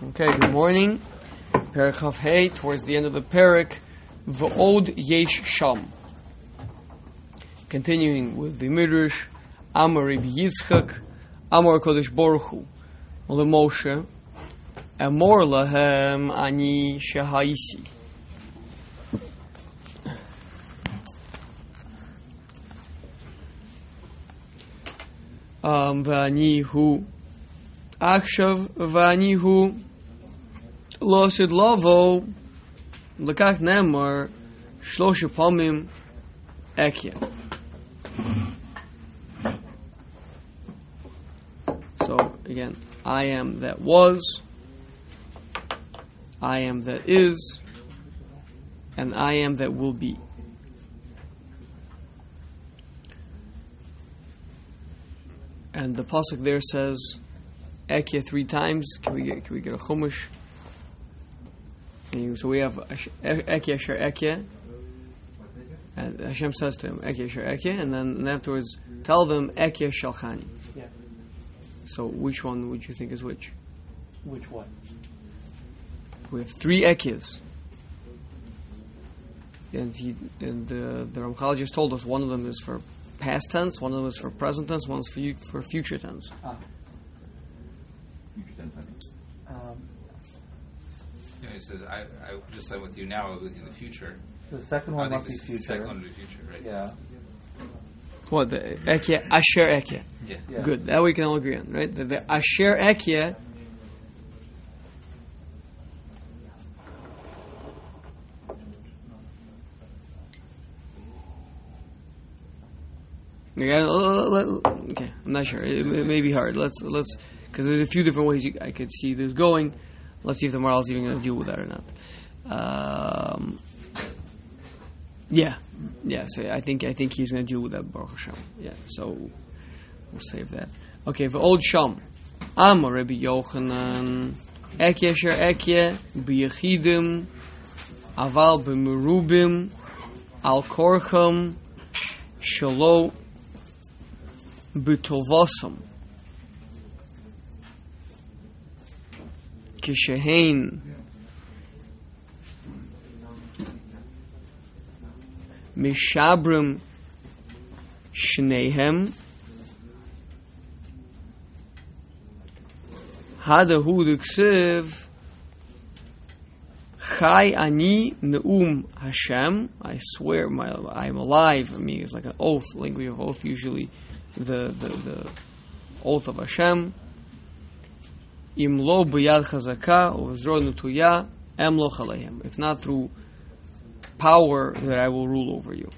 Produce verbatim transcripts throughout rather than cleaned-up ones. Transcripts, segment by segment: Okay, good morning. Perik Hafhei, towards the end of the Perik, V'od Yesh Sham. Continuing with the Midrash, Amorib Rib Yitzchak, Amor Kodesh Borchu, Le Moshe, Amor Lahem Ani Shehaisi. Um, V'anihu Akshav Vanihu Losid Lavo Lakak Nemar Shloshapamim Ekia. So again, I am that was, I am that is, and I am that will be. And the pasuk there says Ekia three times. Can we get, can we get a Chumash? So we have Ekia Asher Ekia. And Hashem says to him, Ekia Asher Ekia. And then and afterwards, tell them, Ekia Shalchani. Yeah. So which one would you think is which? Which one? We have three Ekias. And, he, and uh, the Ramchal just told us one of them is for past tense, one of them is for present tense, one's for, for future tense. Ah. Um, yeah, he says, I, I just said with you now, it was in the future. The second one must be future. The second one would be future, right? Yeah. What? The Ekia, Asher Ekia. Yeah. yeah. Good. That we can all agree on, right? The, the Asher Ekia Okay, I'm not sure. It, it may be hard. Let's, let's, because there's a few different ways you, I could see this going. Let's see if the Maharal is even going to deal with that or not. Um, yeah, yeah. So I think I think he's going to deal with that. Baruch Hashem. Yeah. So we'll save that. Okay. The old Sham. Amar Rabbi Yochanan. Ekia Asher Ekia b'Yechidim aval b'Merubim al Korcham shelo b'Tovosam. Kishahain Mishabrim Shnehem Hadahuduksiv Chai Ani Neum Hashem. I swear my I'm alive. I mean, it's like an oath, language of oath, usually the the, the oath of Hashem. Imlo b'yad chazaka u'zro netuya emloch aleihem. If not through power, that I will rule over you.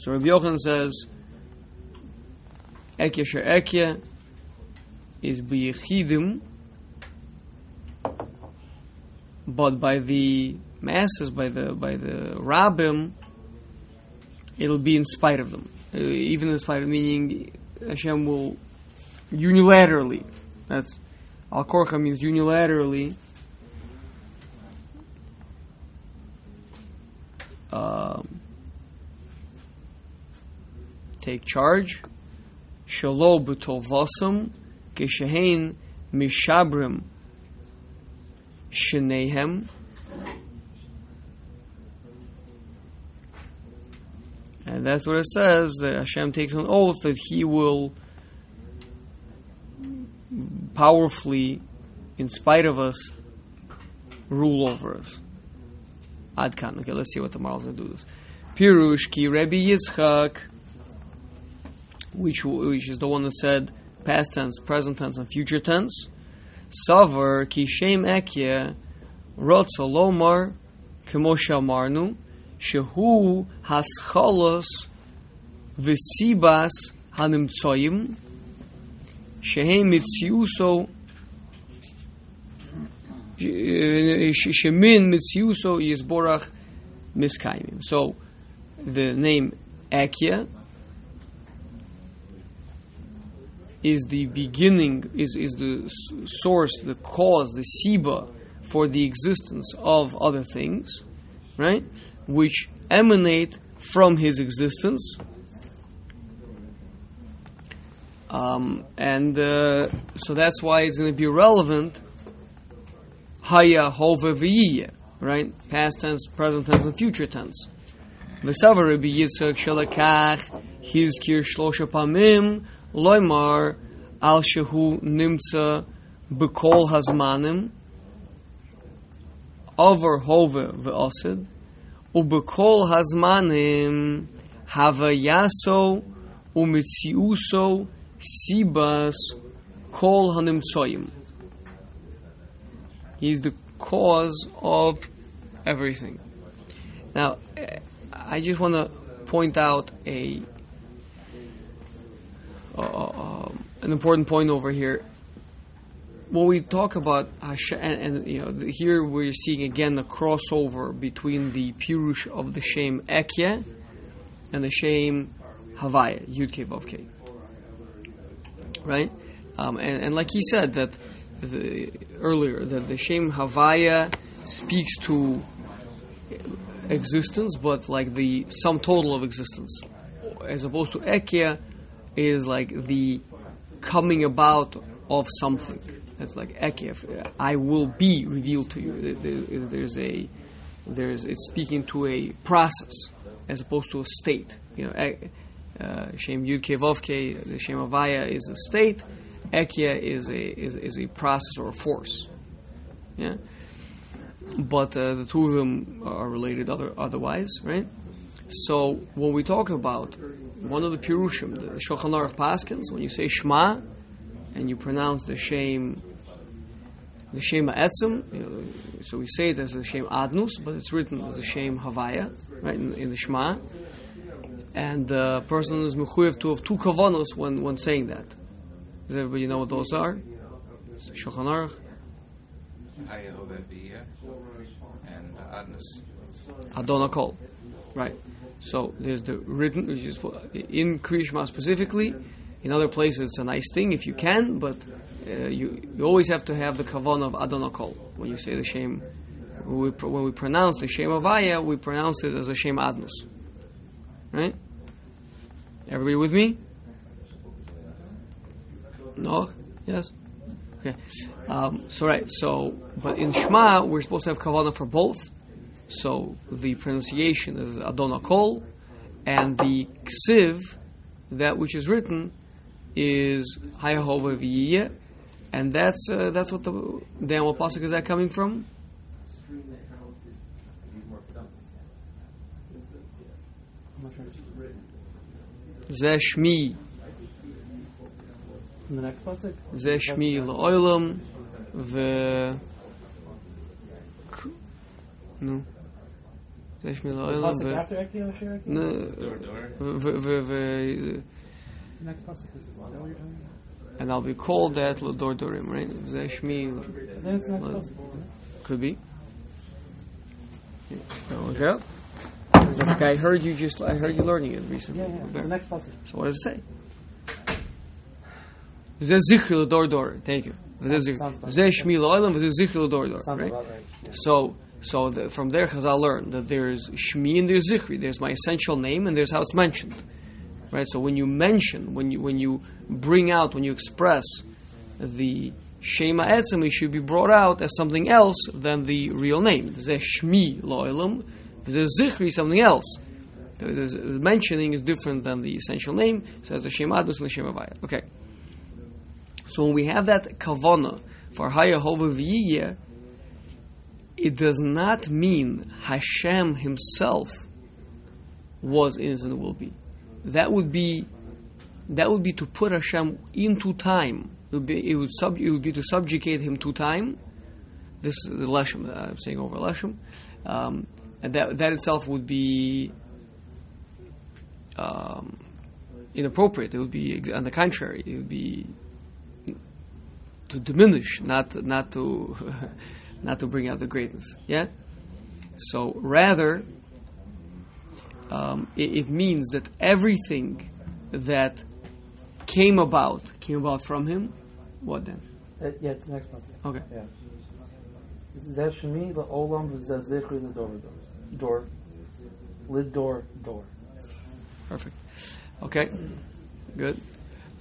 So Rabbi Yochanan says, Ekia Asher Ekia is b'yechidim, but by the masses, by the by the rabbim, it'll be in spite of them. Even in spite of, meaning Hashem will unilaterally, that's al korcha means unilaterally um, take charge. Shelo b'tovosam kishahain mishabrim shenehem, and that's what it says, that Hashem takes an oath that he will powerfully, in spite of us, rule over us. Adkan. Okay, let's see what the Maral's going to do this. Pirush ki Rabbi Yitzchak, which which is the one that said past tense, present tense, and future tense. Savar ki Shem Ekia rotzo lomar kemo she'amarnu shehu haschalos v'sibas hanimtsoyim Shehem mitziuso, shemin mitziuso yizborach miskaimim. So the name Ekia is the beginning, is is the source, the cause, the siba for the existence of other things, right? Which emanate from his existence. Um, and uh, so that's why it's going to be relevant. Haya, hove, v'yiyeh, right? Past tense, present tense, and future tense. V'sava Rabbi Yitzchak shalakach hizkir shlosha pamim loymar al shehu nimtza b'kol hazmanim over hove v'osid u'b'kol hazmanim havayaso u'mitziuso sibas kol hanimtsoyim. He's the cause of everything. Now, I just want to point out a uh, um, an important point over here. When we talk about Hashem, and, and you know, the, here we're seeing again a crossover between the Pirush of the Shem Ekia and the Shem Havae, Yud Kevolke. Right? Um, and, and like he said, that The, earlier that the Shem Havaya speaks to existence, but like the sum total of existence, as opposed to Ekia is like the coming about of something. That's like Ekia. I will be revealed to you. There's a there's it's speaking to a process as opposed to a state. You know, uh, Shem Yud Kevovke, the Shem Havaya is a state. Ekia is a is, is a process or a force, yeah. But uh, the two of them are related other, otherwise, right? So when we talk about one of the Pirushim, the Shulchan Aruch Paskins, when you say Shema and you pronounce the Shem, the Shema Etzim, you know, so we say it as the Shem Adnus, but it's written as the Shem Havaya, right? In, in the Shema, and the uh, person is mechuyev to have two kavanos when when saying that. Does everybody know what those are? Shulchan Aruch. Haya Hove V'yeh and Adnus. Adon HaKol. Right. So there's the written, which is in Kriyat Shema specifically. In other places it's a nice thing if you can, but uh, you, you always have to have the Kavana of Adon HaKol. When you say the Shem, when we, when we pronounce the Shem Havaya, we pronounce it as a Shem Adnus. Right? Everybody with me? No? Yes? Okay. Um, so, right. So, but in Shema, we're supposed to have Kavana for both. So, the pronunciation is Adon HaKol, and the Ksiv, that which is written, is Haya Hove V'yeh. And that's uh, that's what the Daniel Pasuk is that coming from? Zashmi. The next passage? Zashmi l'oilam the no Zashmi l'oilam the after Ekia Asher Ekia no the the next passage is the one that you're talking about, and I'll be called that l'dor dorim, right? Zashmi. Then it's the next passage, isn't it? Could be. Okay. Like I heard you just I heard you learning it recently. Yeah, yeah. The next passage. So what does it say? Ze zikhri l'dor dor. Thank you. Ze shmi l'olam v'ze zikhri l'dor dor. Right. Yeah. So, so the, from there Chazal learned that there's shmi and there's zikhri. There's my essential name and there's how it's mentioned. Right. So when you mention, when you when you bring out, when you express the Shema Etzim, it should be brought out as something else than the real name. Ze shmi l'olam v'ze zikhri something else. The, the, the mentioning is different than the essential name. So that's the Shema Adnus and the Shema Vayah. Okay. So when we have that kavana for Haya Hove V'yeh, it does not mean Hashem himself was, is, and will be. That would be, that would be to put Hashem into time. It would be, it would, sub, it would be to subjugate him to time. This is the Leshem that I'm saying over Leshem, um, and that that itself would be um, inappropriate. It would be, on the contrary, it would be to diminish, not not to not to bring out the greatness. Yeah. So rather, um, it, it means that everything that came about came about from him. What then? Uh, yeah, it's the next one. Okay. Yeah. Zeshmi la'olam v'zazikri l'dor door l'dor door. Perfect. Okay. Good.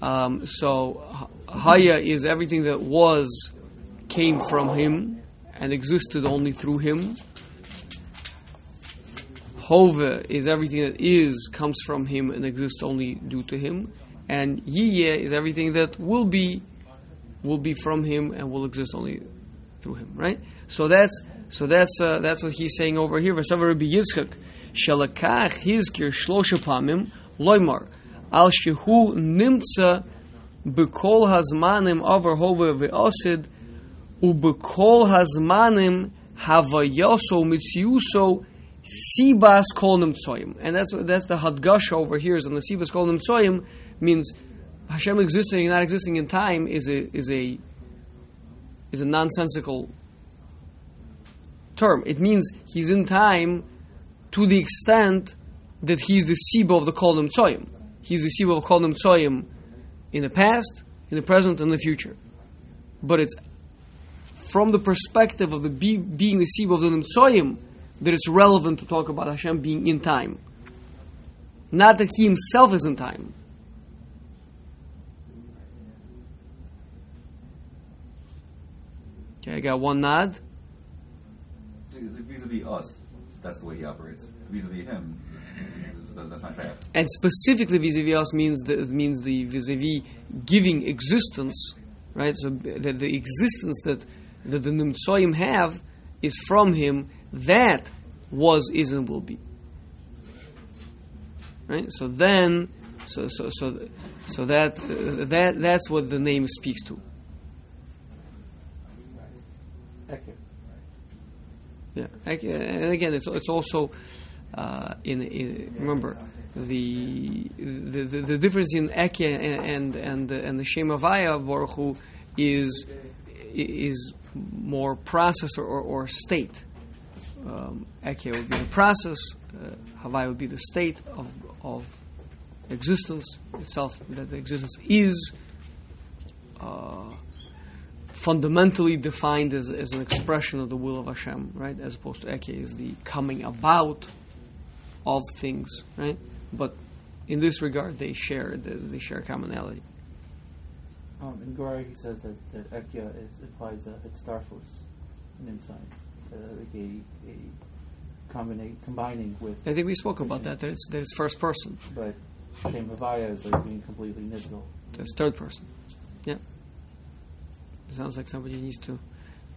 Um, so Haya is everything that was, came from him and existed only through him. Hove is everything that is, comes from him and exists only due to him. And Yiyeh is everything that will be, will be from him and will exist only through him. Right? So that's so that's uh, that's what he's saying over here. V'sav Rabbi Yitzchak shelakach hizkir shlosha pamim loymar al shehu nimtza b'kol hazmanim over hove ve'osid u'b'kol hazmanim havayoso mitziuso sibas kol nimtzoyim. And that's that's the hadgasha over here. Is on the sibas kol nimtzoyim means Hashem existing and not existing in time is a is a is a nonsensical term. It means he's in time to the extent that he's the Siba of the Kol Nimtzoyim. He's the Siba of Kol Nimtzoyim in the past, in the present, and the future. But it's from the perspective of the be, being the Siba of the Nimtzoyim that it's relevant to talk about Hashem being in time. Not that he himself is in time. Okay, I got one nod. Vis-a-vis us, that's the way he operates. Vis-a-vis him, that's not true. And specifically, vis-a-vis us means the means the vis-a-vis giving existence, right? So that the existence that, that the Nimtsoim have is from him. That was, is, and will be. Right. So then, so so so so that uh, that that's what the name speaks to. Yeah, and again, it's it's also uh, in, in remember the the, the the difference in Ekia and and and, and the Shem Havae Baruch Hu is is more process or, or state. Um, Ekia would be the process, uh, Havae would be the state of of existence itself. That the existence is Uh, fundamentally defined as, as an expression of the will of Hashem, right? As opposed to Eke is the coming about of things, right? But in this regard, they share they, they share commonality. Um, in Gora, he says that that Eke is implies a starfus, an insight, uh, like a, a combina- combining with. I think we spoke about that. That it's, that it's first person. But Shem Havaya is like being completely nizal. That's third person. Yeah. Sounds like somebody needs to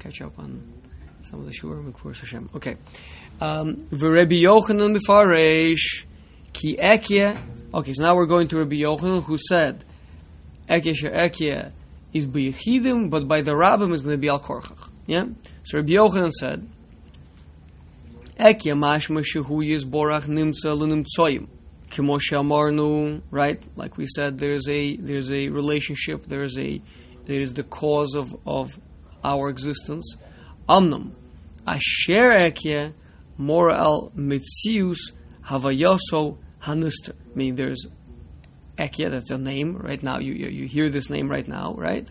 catch up on some of the shurim of course Hashem. Okay. Um Rabbi Yochanan b'fareish ki Ekia. Okay, so now we're going to Rabbi Yochanan who said Ekia she'Ekia is b'yechidim, but by the Rabbim is going to be al korchach. Yeah. So Rabbi Yochanan said Ekia mashma shehu yizborach nimtza l'nimtzoyim k'mo she'amarnu. Right, like we said, there's a there's a relationship. There's a There is the cause of, of our existence. Amnam, Asher Ekia, Moral Mitzius, Havayoso, Hanister. I mean, there's Ekia, that's a name right now. You, you you hear this name right now, right?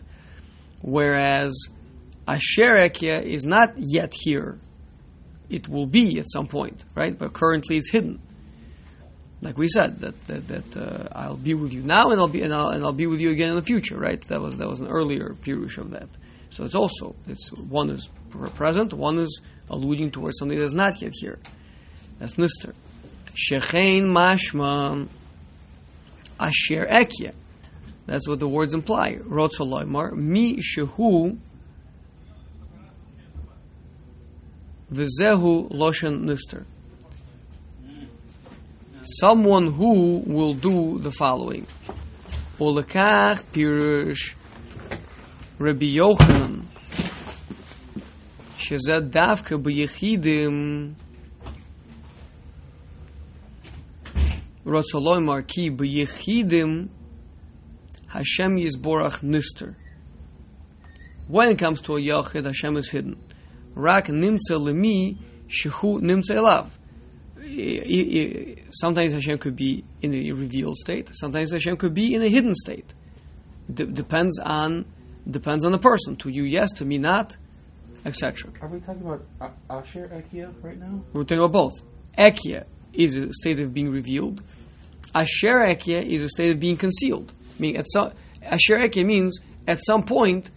Whereas Asher Ekia is not yet here. It will be at some point, right? But currently it's hidden. Like we said, that that, that uh, I'll be with you now, and I'll be and I'll, and I'll be with you again in the future, right? That was that was an earlier pirush of that. So it's also it's one is present, one is alluding towards something that's not yet here. That's nister. Shechein mashma asher ekia. That's what the words imply. Rotzoloymar mi shehu v'zehu loshen nister. Someone who will do the following. Olekach pirush Rabbi Yochanan shezad davka b'yechidim rotzoloi marki b'yechidim Hashem yizborach nister. When it comes to a yachid, Hashem is hidden. Rak nimtza lemi shehu nimtza elav. Sometimes Hashem could be in a revealed state. Sometimes Hashem could be in a hidden state. D- depends on depends on the person. To you, yes. To me, not, et cetera. Are we talking about a- Asher Ekia right now? We're talking about both. Ekia is a state of being revealed. Asher Ekia is a state of being concealed. I mean, at some Asher Ekia means at some point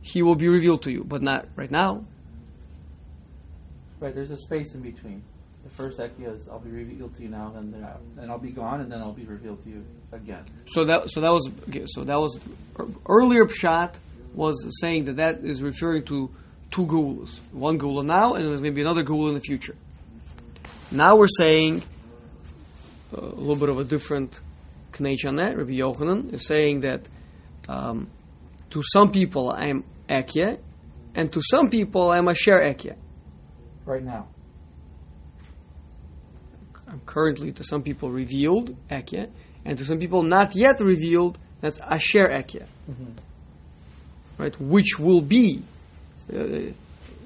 he will be revealed to you, but not right now. Right, there's a space in between. The first Ekia is I'll be revealed to you now, and then and I'll be gone, and then I'll be revealed to you again. So that so that was okay, so that was earlier pshat was saying that that is referring to two gulas, one gula now, and there's going to be another gula in the future. Now we're saying a little bit of a different knech on that. Rabbi Yochanan is saying that um, to some people I am Ekia, and to some people I am Asher Ekia. Right now. I'm currently to some people revealed Ekia, and to some people not yet revealed, that's Asher Ekia. Mm-hmm. Right? Which will be uh,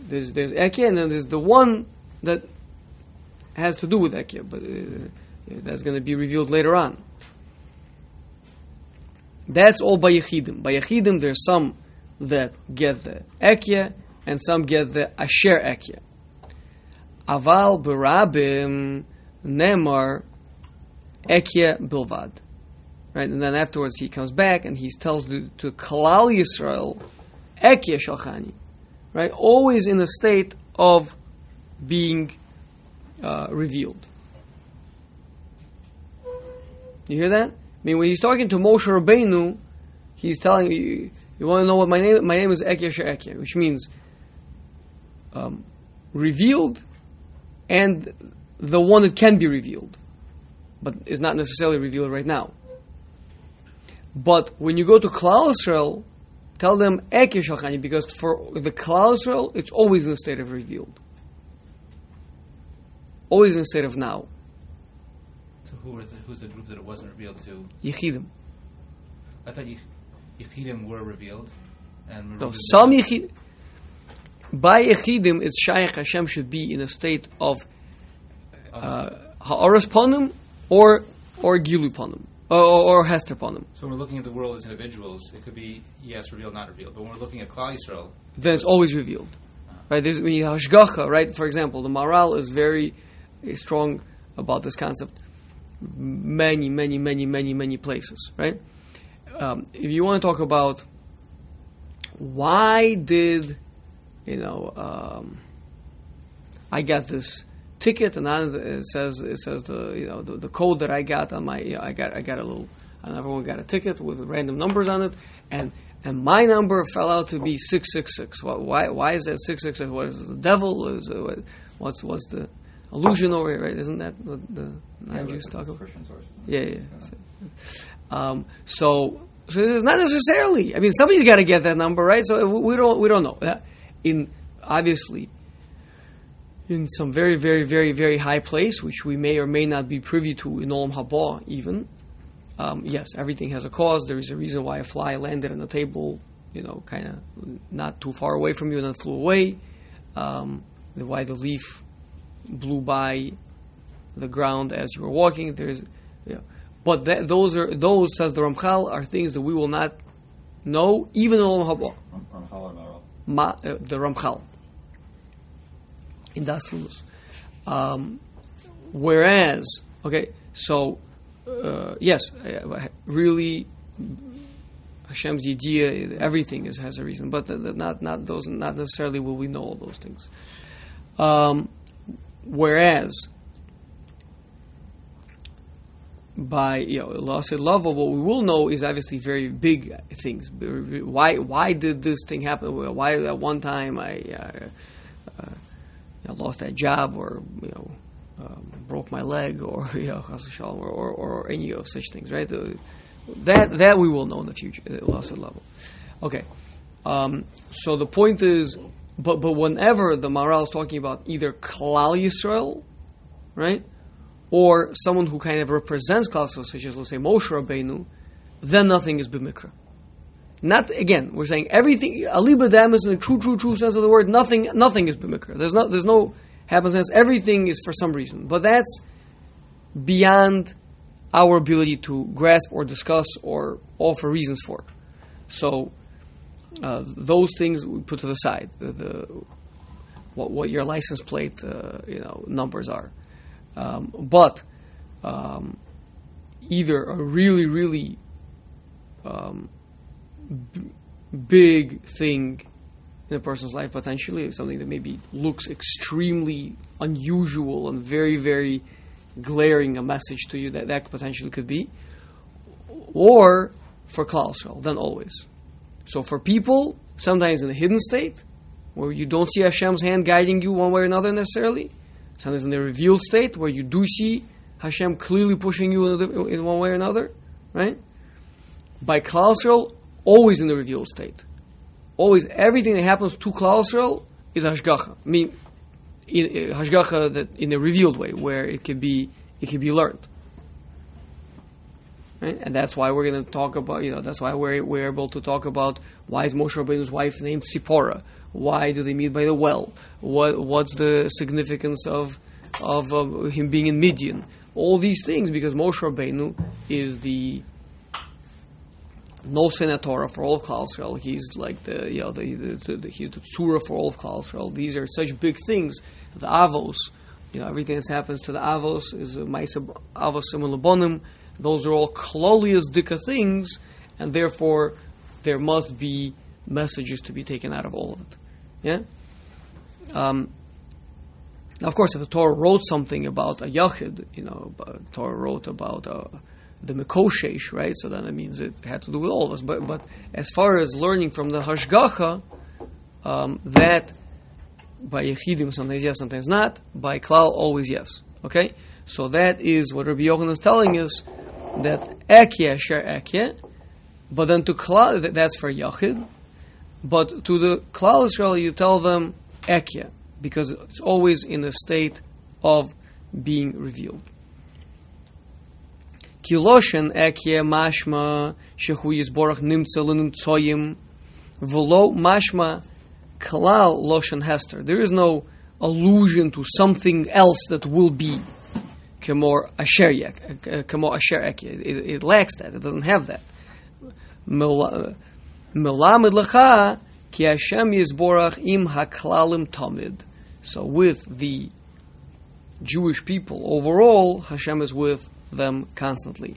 there's there's Ekia, and then there's the one that has to do with Ekia, but uh, that's going to be revealed later on. That's all by Yechidim. By Yechidim, there's some that get the Ekia, and some get the Asher Ekia. Aval berabim nemar Ekia bilvad. Right, and then afterwards he comes back and he tells to, to Klal Yisrael Ekia shalchani. Right, always in a state of being uh, revealed. You hear that? I mean, when he's talking to Moshe Rabbeinu, he's telling you, you want to know what my name? My name is Ekia Asher Ekia, which means um, revealed. And the one that can be revealed, but is not necessarily revealed right now. But when you go to Klal Yisrael, tell them Ekia Shalchani, because for the Klal Yisrael, it's always in a state of revealed. Always in a state of now. So who was the, who's the group that it wasn't revealed to? Yechidim. I thought Yech- Yechidim were revealed. And no, some Yechidim... By Yechidim, it's Shaykh Hashem should be in a state of Ha'aras Ponim or or Gilu Ponim or, or Hester Ponim. So when we're looking at the world as individuals, it could be, yes, revealed, not revealed. But when we're looking at Klal Yisrael... Then it's always revealed. Uh-huh. Right? There's, when you Hashgacha, right? For example, the Maharal is very strong about this concept. Many, many, many, many, many places, right? Um, if you want to talk about why did... You know, um, I got this ticket, and it says it says the you know the, the code that I got on my you know, I got I got a little and everyone got a ticket with random numbers on it, and and my number fell out to be six six six. Why why is that six six six? What is it, the devil? Is it, what, what's what's the illusion over here? Right? Isn't that what the non Jews talk about? Yeah, yeah. Um, so so it's not necessarily. I mean, somebody's got to get that number, right? So we don't we don't know. Yeah. In obviously, in some very, very, very, very high place, which we may or may not be privy to in Olam Haba, even um, yes, everything has a cause. There is a reason why a fly landed on a table, you know, kind of not too far away from you, and then flew away. Um, why the leaf blew by the ground as you were walking. There is, you know, but that, those are those says the Ramchal are things that we will not know even in Olam Haba. Ramchal or Maral? Ma, uh, the Ramchal in Dastlus. Um whereas okay so uh, yes uh, really Hashem's idea, everything is, has a reason, but the, the, not not those not necessarily will we know all those things, um, whereas by you know lost love of what we will know is obviously very big things. Why why did this thing happen? Why at one time I uh, uh, you know, lost that job, or you know um, broke my leg, or you know or, or or any of such things, right? Uh, that that we will know in the future. Lost at level. Okay, um, so the point is, but but whenever the Maharal is talking about either Klal Yisrael, right? Or someone who kind of represents Klal Yisrael, such as, let's say, Moshe Rabbeinu, then nothing is b'mikra. Not, again, we're saying everything, alibadam is in the true, true, true sense of the word, nothing nothing is b'mikra. There's no, there's no happenstance. Everything is for some reason. But that's beyond our ability to grasp or discuss or offer reasons for. So, uh, those things we put to the side, the, the what, what your license plate uh, you know, numbers are. Um, but um, either a really, really um, b- big thing in a person's life, potentially something that maybe looks extremely unusual and very, very glaring a message to you, that that potentially could be, or for Klal Yisrael, then always. So for people, sometimes in a hidden state, where you don't see Hashem's hand guiding you one way or another necessarily, sometimes in a revealed state, where you do see Hashem clearly pushing you in, in one way or another, right? By Klal Yisrael, always in the revealed state. Always, everything that happens to Klal Yisrael is Hashgacha. I mean, in, uh, Hashgacha that in a revealed way, where it can be, it can be learned. Right? And that's why we're going to talk about, you know, that's why we're, we're able to talk about why is Moshe Rabbeinu's wife named Sipporah? Why do they meet by the well? What, what's the significance of of uh, him being in Midian? All these things, because Moshe Rabbeinu is the no senator for all of Klal Yisrael. He's like the, you know, the, the, the, he's the tzura for all of Klal Yisrael. These are such big things. The Avos, you know, everything that happens to the Avos is Ma'aseh Avos Simul Bonim. Those are all klolius dika things, and therefore there must be messages to be taken out of all of it. Yeah. Um, now, of course, if the Torah wrote something about a yachid, you know, the Torah wrote about uh, the Mekoshesh, right? So then it means it had to do with all of us. But, but as far as learning from the Hashgacha, um, that by Yechidim sometimes yes, sometimes not. By Klal, always yes. Okay? So that is what Rabbi Yochanan is telling us, that Ekia, Asher Ekia, but then to Klal, that's for Yachid, but to the Klal Yisrael, you tell them Ekia, because it's always in a state of being revealed. Kiloshen Ekia mashma shehu yisborach nimtze l'nimtzoyim v'lo mashma klal loshen hester. There is no allusion to something else that will be. K'mor asher ekia. It lacks that. It doesn't have that. Melamed lecha ki Hashem yisborach im haklalim tamid. So with the Jewish people overall, Hashem is with them constantly.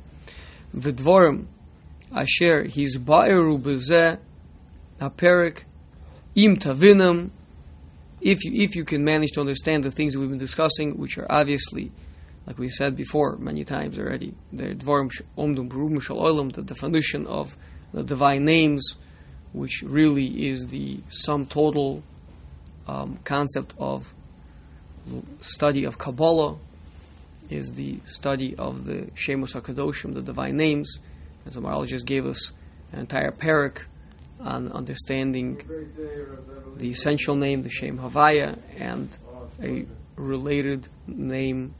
V'dvorim asher hisba'eru b'zeh haperik im tavinam. If you if you can manage to understand the things that we've been discussing, which are obviously, like we said before many times already, the Dvarim Omdum Berum Shel Olam, the definition of the divine names, which really is the sum total um, concept of study of Kabbalah, is the study of the Shemos HaKadoshim, the divine names. And so Maharal just gave us an entire Perik on understanding the essential name, the Shem Havae, and a related name,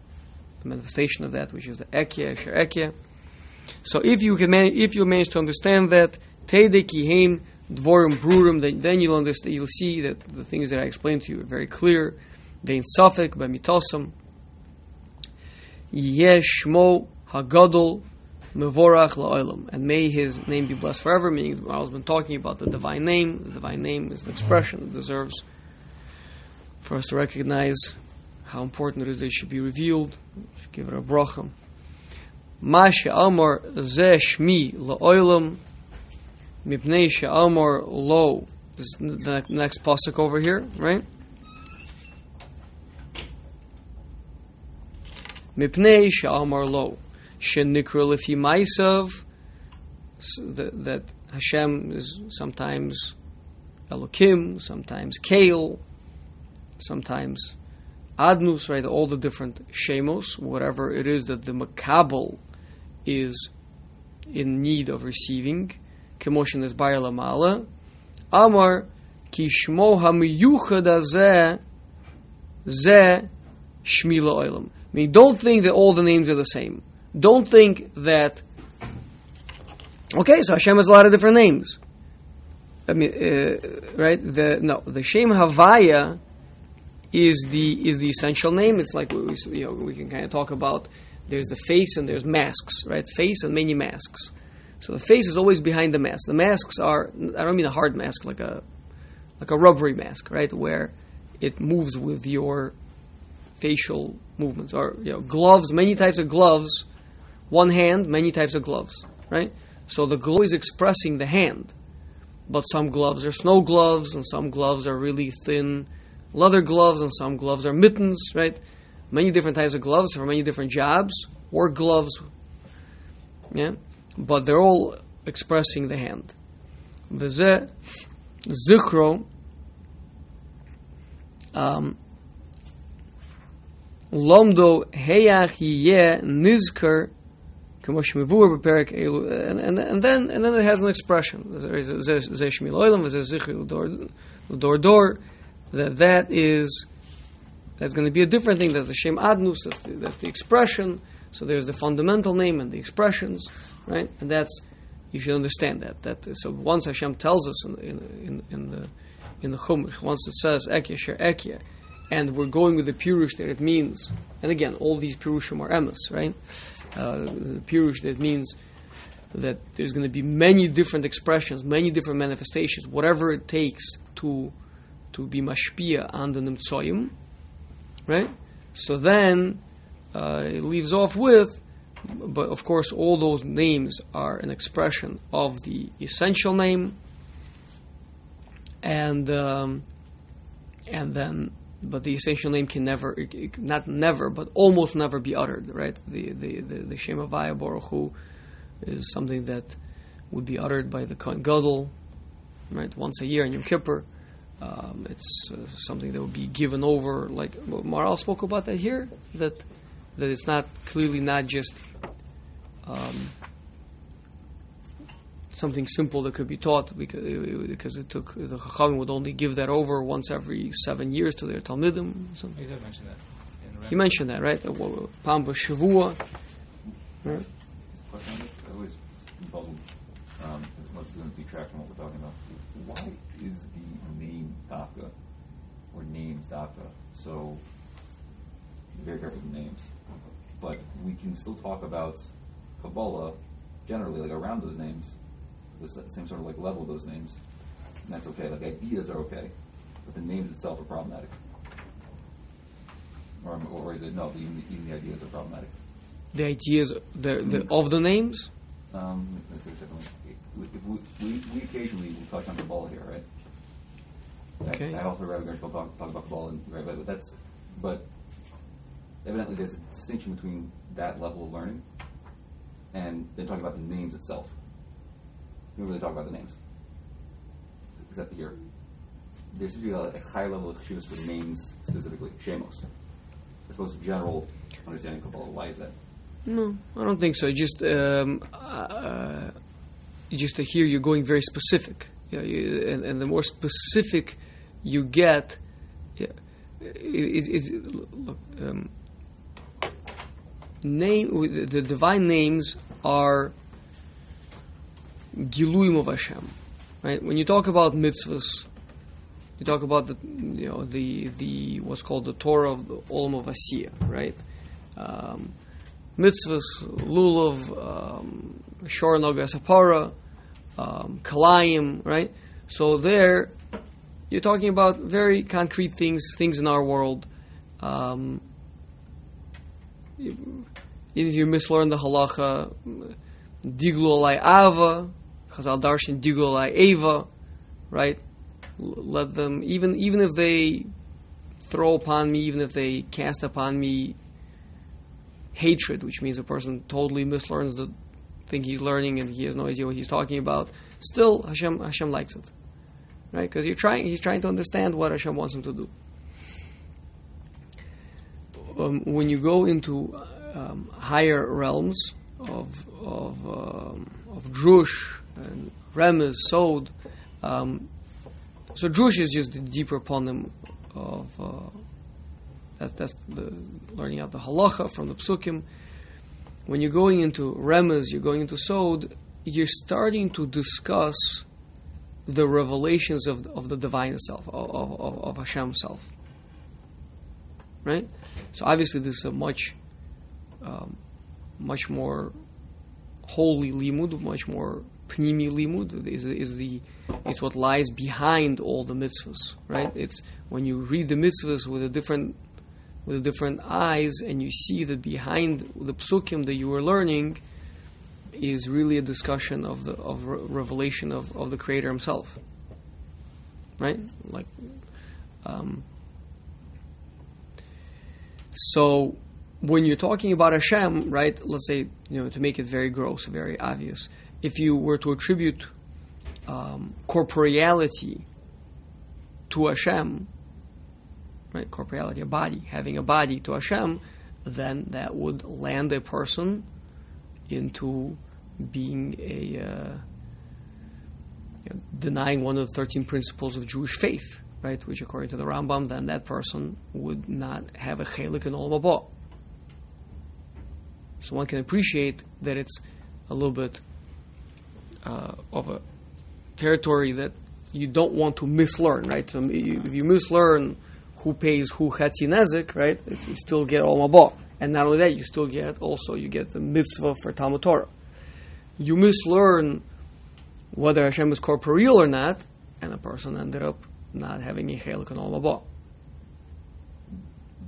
the manifestation of that, which is the Ekia, Asher Ekia. So if you can, man- if you manage to understand that, Teide Kiheim Dvorim Brurim, then, then you'll understand. You'll see that the things that I explained to you are very clear. Dein Safek B'mitosam Yeshmo Hagadol Mevorach LaOlam, and may His name be blessed forever. Meaning, I was been talking about the divine name. The divine name is an expression that deserves for us to recognize how important it is that it should be revealed. Let's give it a bracha. Ma she'amor ze shmi la'olam mipnei she'amor lo. This is the next pasuk over here, right? Mipnei she'amor lo she'nikra lefi ma'asav. That Hashem is sometimes Elokim, sometimes Kale, sometimes Adnus, right? All the different shemos, whatever it is that the makabel is in need of receiving. Kemoshin is bayar lamala. Amar kishmo hamiyuchad azeh zeh shmi la'olam. I mean, don't think that all the names are the same. Don't think that. Okay, so Hashem has a lot of different names. I mean, uh, right? The no, the Shem Havaya is the is the essential name. It's like we, we you know we can kind of talk about, there's the face and there's masks, right? Face and many masks. So the face is always behind the mask. The masks are, I don't mean a hard mask, like a like a rubbery mask, right? Where it moves with your facial movements. Or, you know, gloves, many types of gloves. One hand, many types of gloves, right? So the glow is expressing the hand. but some gloves are snow gloves, and some gloves are really thin leather gloves, and some gloves are mittens, right? Many different types of gloves for many different jobs, work gloves, yeah? But they're all expressing the hand. V'zeh zichro lomdo heyach yeh nizker. And, and, and then and then it has an expression. That that is that's going to be a different thing. That's the Shem Adnus. That's the, that's the expression. So there's the fundamental name and the expressions, right? And that's you should understand that. That so once Hashem tells us in in in the in the Chumash, once it says Ekia Asher Ekia, and we're going with the Pirush that it means. And again, all these Pirushim are emes, right? Uh, the Pirush that means that there's going to be many different expressions, many different manifestations, whatever it takes to to be mashpia on the nimtsoyim, right? So then uh, it leaves off with, but of course all those names are an expression of the essential name, and um, and then. But the essential name can never, it, it, not never, but almost never be uttered, right? The the the, the Shem Havae Baruch Hu is something that would be uttered by the Kohen Gadol, right? Once a year in Yom Kippur, um, it's uh, something that would be given over. Like Maharal spoke about that here, that that it's not clearly not just um, something simple that could be taught, because, because it took the Chachamim would only give that over once every seven years to their Talmidim. He did mention that. He mentioned that, right? Pam b'Shavua. Question on this? I was puzzled. Um, it's mostly going to detract from what we're talking about. Why is the name Daka or names Daka so very careful with names? But we can still talk about Kabbalah generally, like around those names. The same sort of like level of those names, and that's okay. Like ideas are okay, but the names itself are problematic. Or, or is it no? Even the, even the ideas are problematic. The ideas, the, the of the names. Um, let's see a if we, we, we occasionally we touch on Kabbalah here, right? Okay. I, I also read a great book talk about Kabbalah, and right, but that's but evidently there's a distinction between that level of learning and then talking about the names itself. We don't really talk about the names, except here. There seems to be a, a high level of cheshivas for names specifically, shemos, as opposed to general understanding of Kabbalah. Why is that? No, I don't think so. Just, um, uh, just to hear you're going very specific, you know, you, and, and the more specific you get, yeah, it, it, it, look, um, name the divine names are. Giluim of Hashem, right? When you talk about mitzvahs, you talk about the, you know, the the what's called the Torah of the Olam Haba, right? Um, mitzvahs, lulav, um, shor noga sapara, um, kalayim, right? So there, you're talking about very concrete things, things in our world. Um, if you mislearn the halacha, diglu alai ava. Chazal Darshan Digolai Eva, right? Let them, even even if they throw upon me, even if they cast upon me hatred, which means a person totally mislearns the thing he's learning and he has no idea what he's talking about. Still, Hashem Hashem likes it, right? Because you're trying, he's trying to understand what Hashem wants him to do. Um, when you go into um, higher realms of of um, of Drush. And Remez, Sod. Um, so Drush is just the deeper ponim of uh, that, that's the learning of the halacha from the psukim. When you're going into Remez, you're going into Sod, you're starting to discuss the revelations of of the divine self, of of, of Hashem self, right? So obviously this is a much um, much more holy limud, much more pnimi limud, is, is the it's what lies behind all the mitzvahs, right? It's when you read the mitzvahs with a different with a different eyes, and you see that behind the psukim that you were learning is really a discussion of the of re- revelation of, of the Creator Himself, right? Like, um, so when you're talking about Hashem, right? Let's say, you know, to make it very gross, very obvious, if you were to attribute um, corporeality to Hashem, right? Corporeality, a body, having a body to Hashem, then that would land a person into being a uh, you know, denying one of the thirteen principles of Jewish faith, right? Which, according to the Rambam, then that person would not have a chelik in Olam Haba. So one can appreciate that it's a little bit uh, of a territory that you don't want to mislearn, right? So if you mislearn who pays who chatzi nezik, right? It's, you still get Olam Haba. And not only that, you still get, also, you get the mitzvah for Talmud Torah. You mislearn whether Hashem is corporeal or not, and a person ended up not having a chelik in Olam Haba.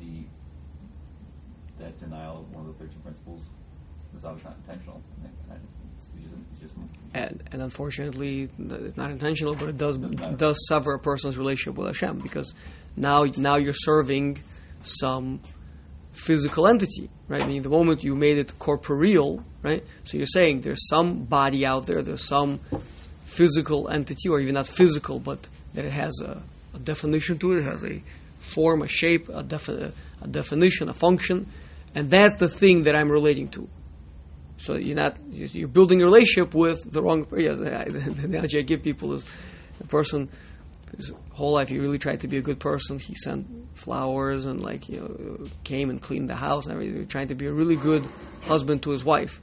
The That denial of one of the thirteen principles is obviously not intentional. It's just, it's just, and, and unfortunately, it's not intentional, but it does it does sever a person's relationship with Hashem, because now now you're serving some physical entity, right? I mean, the moment you made it corporeal, right? So you're saying there's some body out there, there's some physical entity, or even not physical, but that it has a, a definition to it, it has a form, a shape, a, defi- a definition, a function, and that's the thing that I'm relating to. So you're not, you're building a relationship with the wrong, yes, I, the analogy I give people is a person, his whole life he really tried to be a good person. He sent flowers and, like, you know, came and cleaned the house and everything, trying to be a really good husband to his wife.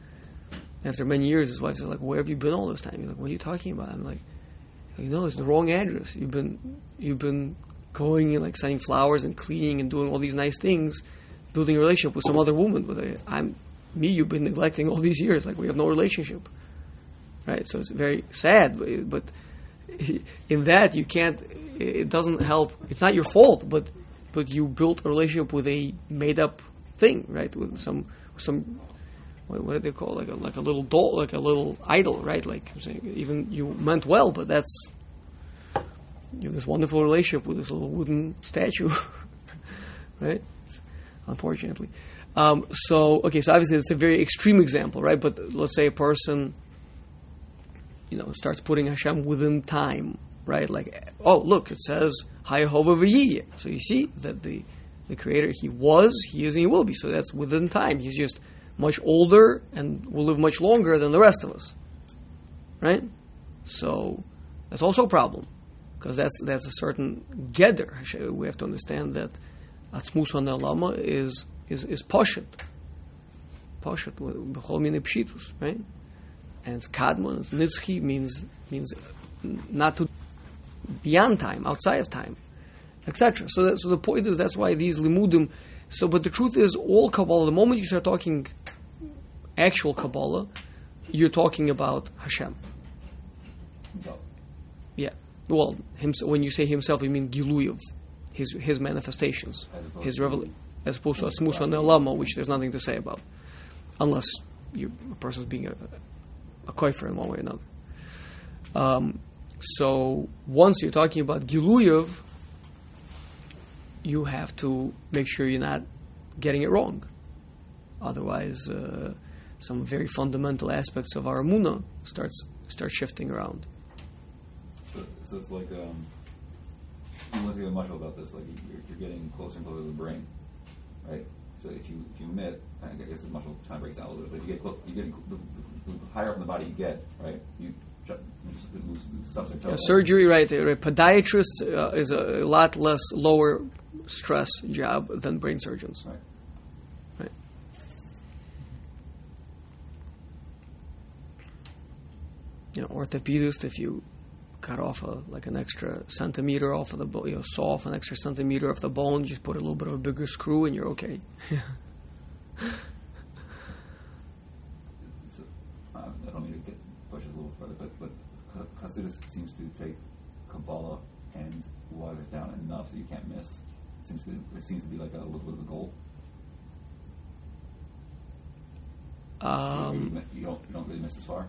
After many years, his wife says, like, where have you been all this time? He's like, what are you talking about? I'm like, you know, it's the wrong address. You've been you've been going and, like, sending flowers and cleaning and doing all these nice things, building a relationship with some other woman. With a, I'm me, you've been neglecting all these years. Like, we have no relationship, right? So it's very sad, but, but in that, you can't, it doesn't help, it's not your fault, but but you built a relationship with a made up thing, right? With some some what, what do they call, like a, like a little doll, like a little idol, right? Like, even you meant well, but that's, you have this wonderful relationship with this little wooden statue, right? Unfortunately, um, so okay, so obviously it's a very extreme example, right? But let's say a person, you know, starts putting Hashem within time, right? Like, oh, look, it says, Hayahova v'yiyeh. So you see that the, the Creator, He was, He is, and He will be. So that's within time. He's just much older and will live much longer than the rest of us, right? So that's also a problem, because that's that's a certain gather. We have to understand that Atzmus HaNe'elama is is is poshet, poshet b'chol mini pshitus, right? And kadmon, nitzchi means means not to beyond time, outside of time, et cetera. So, that, so the point is that's why these limudim. So, but the truth is, all Kabbalah, the moment you start talking actual Kabbalah, you're talking about Hashem. No. Yeah. Well, him, when you say Himself, you mean Gilui of His His manifestations, His revelation, as opposed to Atzmus HaNe'elama, which there's nothing to say about, unless you a person's being a a koifer in one way or another. Um, so once you're talking about Giluyev, you have to make sure you're not getting it wrong. Otherwise, uh, some very fundamental aspects of our Amunah starts start shifting around. So, so it's like, um, let's get much about this. Like, you're, you're getting closer and closer to the brain, right? So if you if you admit, I guess it's much more time breaks out a little bit. But you get close, you get the, the, the higher up in the body you get, right? You, you lose, lose substance. Yeah, surgery, right? A podiatrist uh, is a lot less lower stress job than brain surgeons. Right. Right. You know, orthopedist, if you cut off a, like an extra centimeter off of the bone, you know, saw off an extra centimeter off the bone, just put a little bit of a bigger screw and you're okay. So, um, I don't mean to get push it a little further, but, but Hasidus seems to take Kabbalah and water it down enough so you can't miss. It seems to, it seems to be like a little bit of a goal. Um, you, don't, you don't really miss as far?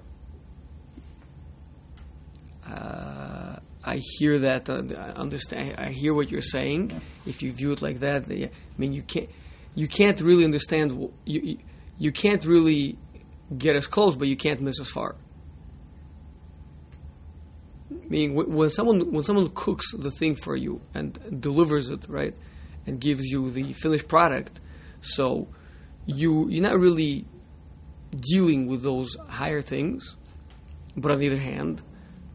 Uh, I hear that. Uh, I understand. I hear what you're saying. Yeah. If you view it like that, yeah. I mean, you can't. You can't really understand. W- you, you you can't really get as close, but you can't miss as far. Meaning, w- when someone when someone cooks the thing for you and delivers it, right, and gives you the finished product, so you you're not really dealing with those higher things. But on the other hand,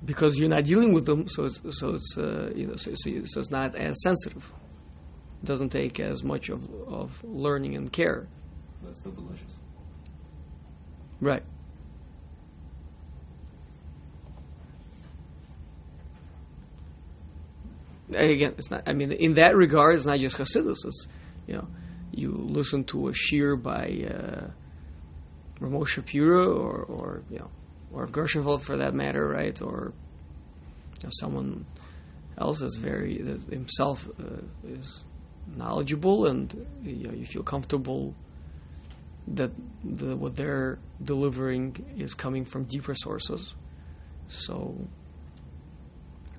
because you're not dealing with them, so it's, so it's uh, you know so, so, so it's not as sensitive. It doesn't take as much of, of learning and care. But it's still delicious, right? And again, it's not. I mean, in that regard, it's not just Hasidus. It's you know, you listen to a shir by uh, Ramon Shapiro or or you know. or Gershenwald for that matter, right? Or you know, someone else that's very that himself uh, is knowledgeable, and you know, you feel comfortable that the, what they're delivering is coming from deeper sources. So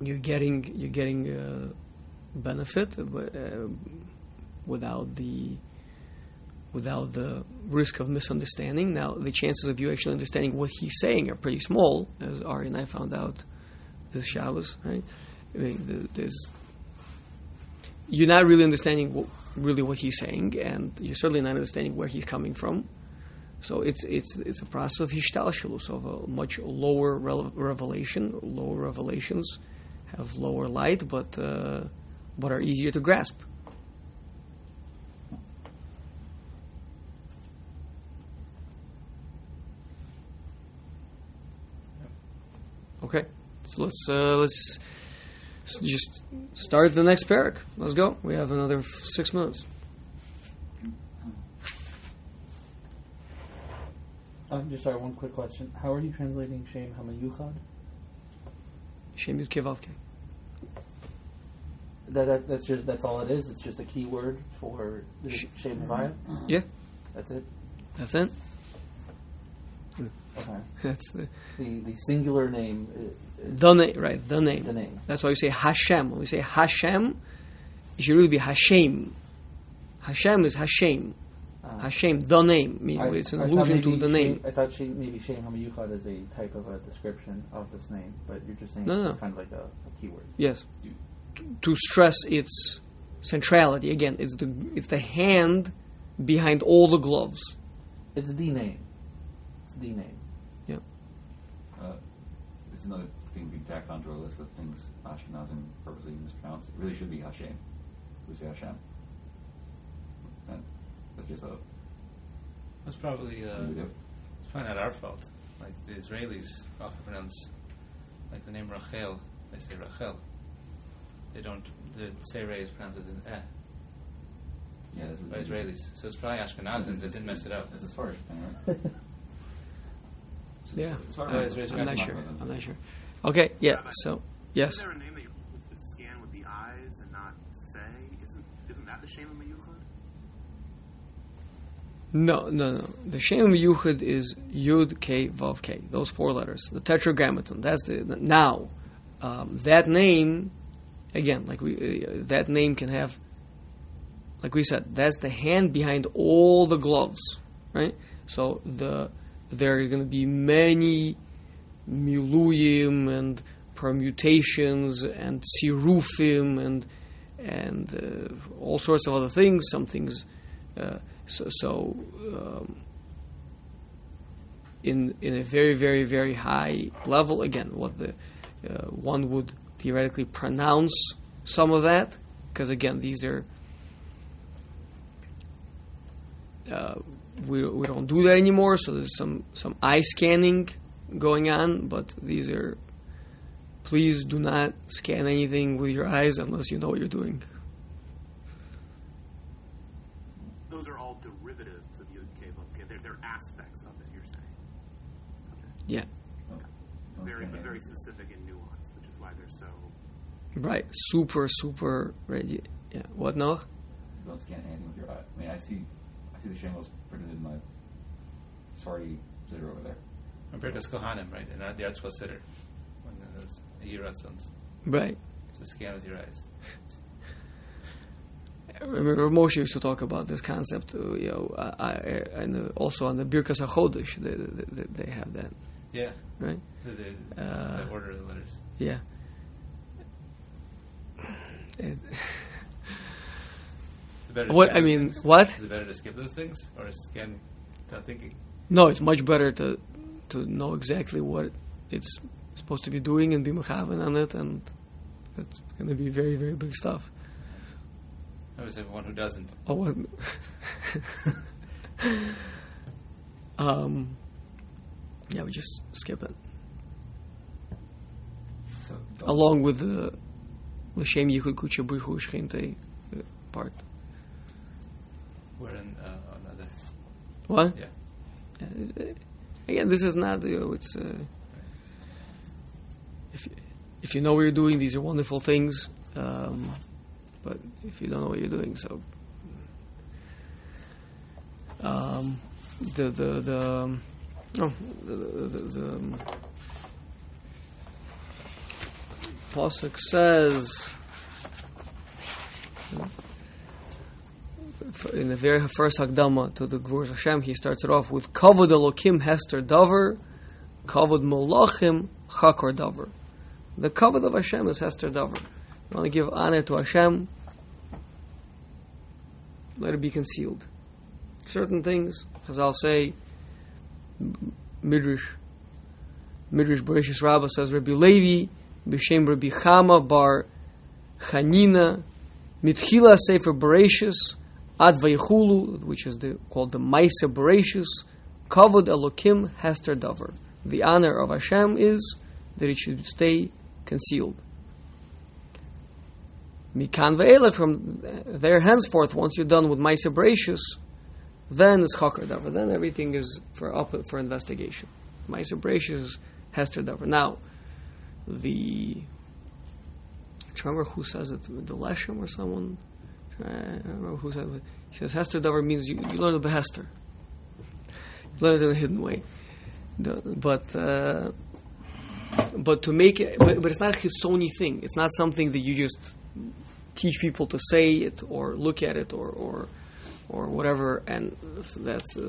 you're getting you're getting uh, benefit, but uh, without the. without the risk of misunderstanding. Now, the chances of you actually understanding what he's saying are pretty small, as Ari and I found out this Shabbos, right? I mean, there's, you're not really understanding what, really what he's saying, and you're certainly not understanding where he's coming from. So it's it's it's a process of hishtalshulus, of a much lower re- revelation. Lower revelations have lower light, but uh, but are easier to grasp. Okay, so let's uh, let's just start the next parak. Let's go. We have another f- six minutes. I'm just sorry. One quick question: how are you translating Shem Hamayuchad? Shem Yud Kevolke. That that that's just that's all it is. It's just a key word for the Sh- Shem Havae. Yeah. That's it. That's it. Okay. That's the, the the singular name. Uh, the name, right? The name. The name. That's why you say Hashem. When we say Hashem, it should really be Hashem. Hashem is Hashem. Uh, Hashem, the name. Meaning I, it's an I allusion to the she, name. I thought she, maybe Shem Hamayuchad is a type of a description of this name, but you're just saying no, no. It's kind of like a, a keyword. Yes. To, to stress its centrality. Again, it's the it's the hand behind all the gloves. It's the name. It's the name. Yeah. Uh, there's another thing we tacked onto our list of things Ashkenazim purposely mispronounce. It really should be Hashem. We say Hashem. And that's just a. That's probably uh, it's probably not our fault. Like the Israelis often pronounce, like the name Rachel, they say Rachel. They don't. The Seirei is pronounced as an eh. Yeah, that's what by Israelis. Mean. So it's probably Ashkenazim that did mess it up. That's a Sfarish thing, right? Yeah, uh, I'm not sure. I'm not sure. Okay, yeah. So, yes. Is there a name that you scan with the eyes and not say? Isn't isn't that the Shem Yuchad? No, no, no. The Shem Yuchad is Yud K Vav K. Those four letters, the tetragrammaton. That's the now. Um, that name, again, like we, uh, that name can have, like we said, that's the hand behind all the gloves, right? So the there are going to be many miluyim and permutations and tsirufim and and uh, all sorts of other things. Some things, uh, so, so um, in in a very very very high level. Again, what the uh, one would theoretically pronounce some of that, because again these are. Uh, We we don't do that anymore, so there's some, some eye scanning going on, but these are, please do not scan anything with your eyes unless you know what you're doing. Those are all derivatives of Yud Kei Vav Kei. They're, they're aspects of it, you're saying. Okay. Yeah. Okay. Very, but very specific and nuanced, which is why they're so... Right. Super, super... Ready. Yeah. What, Noah? Don't scan anything with your eye. I mean, I see... I see the shingles printed in my It's already considered over there. Compared to Kohanim, right? And not the Arts considered. When there's Yehirat sons. Right. Just scan with your eyes. Remember, Moshe used to talk about this concept, you know, uh, I, and also on the Birkas HaChodesh, they, they, they have that. Yeah. Right? The, the, uh, the order of the letters. Yeah. It, what I mean, things. What? Is it better to skip those things or scan without thinking? No, it's much better to to know exactly what it's supposed to be doing and be mechavan on it, and it's going to be very, very big stuff. I was everyone who doesn't. Oh, um, yeah, we just skip it. So, along with the L'shem Yichud Kucha Brichu Shchinte part. We're in uh, another. What? Yeah. Uh, again, this is not, you know, it's. Uh, right. If if you know what you're doing, these are wonderful things. Um, But if you don't know what you're doing, so um, the the the no the the, the, the pasuk says in the very first Hakdama to the Gvuras Hashem, he starts it off with Kavod Elokim Hester Davar, Kavod Malachim Chakor Davar. The Kavod of Hashem is Hester Davar. You want to give honor to Hashem, let it be concealed. Certain things, as I'll say, Midrash, Midrash Bereshis Rabbah says, Rabbi Levi, B'Shem Rabbi Chama Bar Hanina, Mitchila Sefer Bereshis, Ad Vaychulu, which is the, called the Maisa Bereshis, Kavod Elokim Hester Davar. The honor of Hashem is that it should stay concealed. Mikan ve'ele, from there henceforth, once you're done with Maisa Bereshis, then it's Chakar Davar. Then everything is for up for investigation. Maisa Bereshis is Hester Davar. Now, the... I remember who says it, the Leshem or someone? I don't remember who said it. He says Hester Davar means you, you learn the Behester. You learn it in a hidden way. But... Uh, but to make it... But, but it's not a Chisoni thing. It's not something that you just... teach people to say it or look at it or or, or whatever, and so that's uh,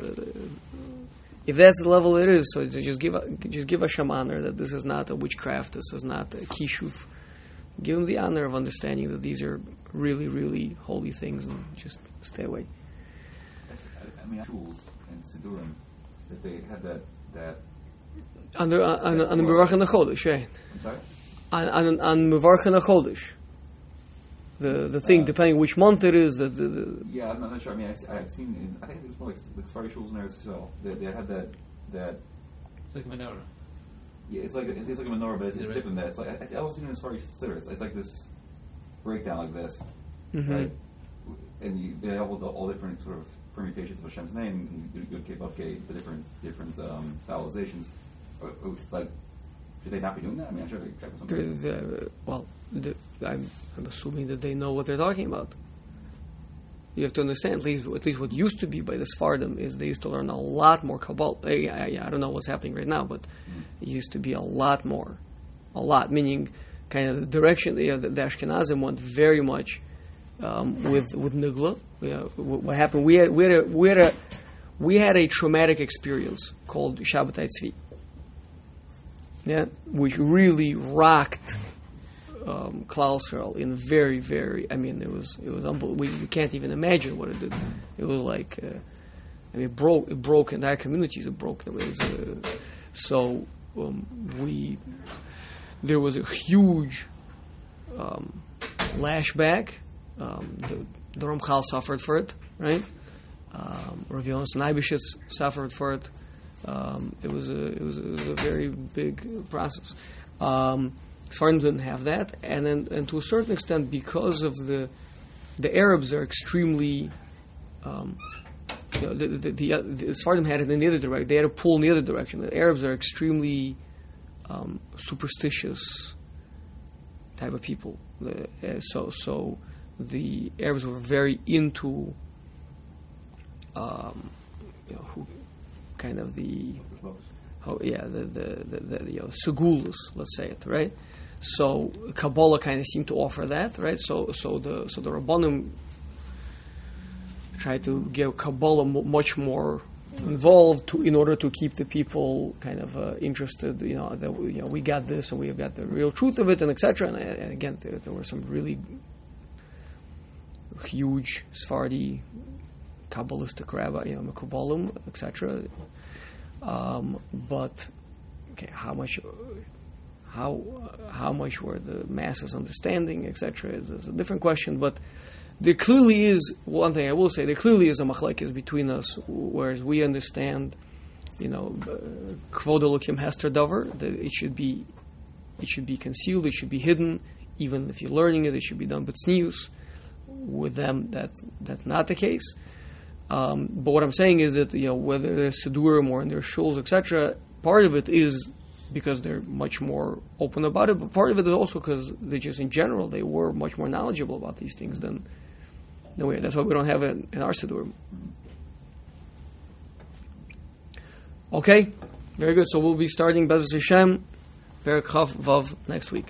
if that's the level it is. So just give just give Hashem honor that this is not a witchcraft, this is not a kishuf. Give him the honor of understanding that these are really, really holy things, and just stay away. I, I mean, tools and Sidurim that they had that that under on on Mevarchin HaChodesh, right? I'm sorry. On on on Mevarchin HaChodesh. The the thing, uh, depending which month it is. The, the, the yeah, I'm not sure. I mean, I, I've seen. In, I think it was more like like Sephardi shuls in there as well. They, they had that that. It's like a menorah. Yeah, it's like a, it's, it's like a menorah, but it's, it's right. different. Than that it's like I, I also seen in Sephardi Siddur. It's, it's like this breakdown like this, mm-hmm. right? And you, they have all, the, all different sort of permutations of Hashem's name. And you do Yud Kevolke, the different different um, vowelizations. Or, or like. Should they not be doing that? I mean, I'm sure they check with something. The, the, well, the, I'm, I'm assuming that they know what they're talking about. You have to understand, at least at least what used to be by the Sephardim is they used to learn a lot more Kabbalah. I, I, I don't know what's happening right now, but mm-hmm. it used to be a lot more. A lot, meaning kind of the direction, you know, the, the Ashkenazim went very much um, with with Nigla. You know, what, what happened? We had, we, had a, we, had a, we had a traumatic experience called Shabbatai Tzvi. Yeah, which really rocked um, Klal Yisrael in very, very. I mean, it was it was unbelievable. We, we can't even imagine what it did. It was like, uh, I mean, it broke it broke entire communities. It broke them. It was, uh, so um, we there was a huge um, lashback. Um, the, the Ramchal suffered for it, right? Um, Rabbi Yochanan Eibishitz suffered for it. Um, it was a it was a, it was a very big process. Um, Sephardim didn't have that, and then, and to a certain extent, because of the the Arabs are extremely. Um, you know, the the, the, uh, the Sephardim had it in the other direction. They had a pull in the other direction. The Arabs are extremely um, superstitious type of people. The, uh, so so the Arabs were very into. Um, you know, who, kind of the, how, yeah, the the the, the, the you know, segulus, let's say it, right? So Kabbalah kind of seemed to offer that, right? So so the so the Rabbanim try to give Kabbalah m- much more involved to, in order to keep the people kind of uh, interested. You know, that you know, we got this, and we've got the real truth of it, and et cetera. And, and again, there, there were some really huge Sephardi Kabbalistic rabbi, you know, Mekubalim, et cetera. Um, but okay, how much? How how much were the masses understanding, et cetera, is, is a different question. But there clearly is one thing I will say: there clearly is a machlekes between us, whereas we understand, you know, kvod Elokim hester davar, that it should be, it should be concealed, it should be hidden. Even if you're learning it, it should be done b'tznius. With them, that that's not the case. Um, but what I'm saying is that, you know, whether they're Sidurim or in their shuls, et cetera, part of it is because they're much more open about it, but part of it is also because they just, in general, they were much more knowledgeable about these things than, than we are. That's why we don't have it in our Sidurim. Okay, very good. So we'll be starting Bezas Hashem, Perik Chav Vav next week.